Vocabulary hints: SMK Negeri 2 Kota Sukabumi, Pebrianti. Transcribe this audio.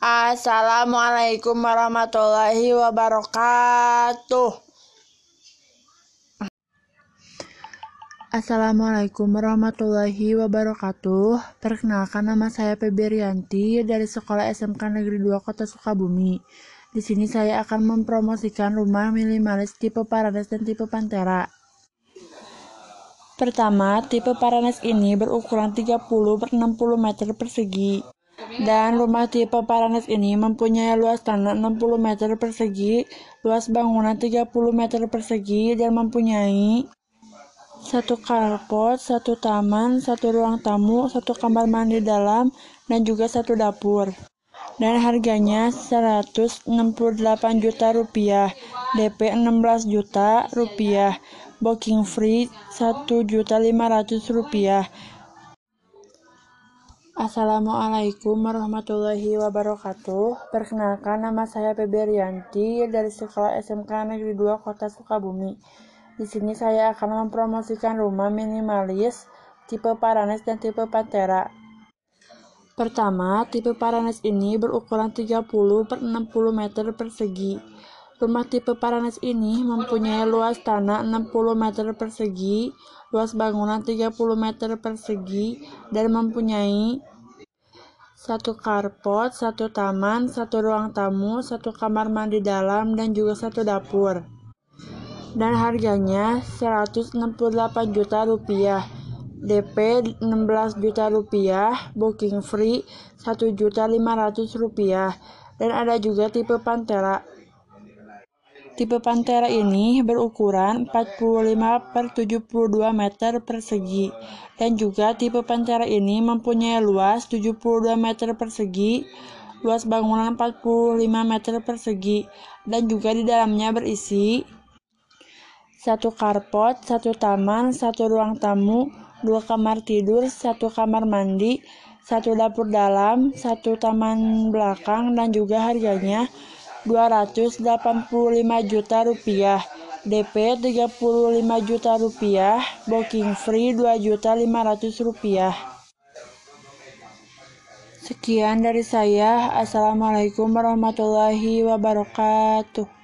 Assalamualaikum warahmatullahi wabarakatuh. Assalamualaikum warahmatullahi wabarakatuh. Perkenalkan, nama saya Pebrianti dari Sekolah SMK Negeri 2 Kota Sukabumi. Di sini saya akan mempromosikan rumah minimalis tipe Paranes dan tipe Pantera. Pertama, tipe Paranes ini berukuran 30/60 meter persegi, dan rumah tipe Paranes ini mempunyai luas tanah 60 meter persegi, luas bangunan 30 meter persegi, dan mempunyai satu karpot, satu taman, satu ruang tamu, satu kamar mandi dalam, dan juga satu dapur. Dan harganya Rp168 juta, DP Rp16 juta. Booking free Rp1.500.000. Assalamualaikum warahmatullahi wabarakatuh. Perkenalkan, nama saya Pebrianti dari Sekolah SMK Negeri 2 Kota Sukabumi. Di sini saya akan mempromosikan rumah minimalis tipe Paranes dan tipe Pantera. Pertama, tipe Paranes ini berukuran 30/60 meter persegi. Rumah tipe Paranes ini mempunyai luas tanah 60 meter persegi, luas bangunan 30 meter persegi, dan mempunyai satu karpot, satu taman, satu ruang tamu, satu kamar mandi dalam, dan juga satu dapur. Dan harganya Rp168 juta, DP Rp16 juta, booking free Rp1.500.000. Dan ada juga tipe Pantera. Tipe Pantera ini berukuran 45/72 meter persegi, dan juga tipe Pantera ini mempunyai luas 72 meter persegi, luas bangunan 45 meter persegi, dan juga di dalamnya berisi satu karpot, satu taman, satu ruang tamu, dua kamar tidur, satu kamar mandi, satu dapur dalam, satu taman belakang, dan juga harganya Rp285 juta, DP Rp35 juta, booking free Rp2.500. Sekian dari saya. Assalamualaikum warahmatullahi wabarakatuh.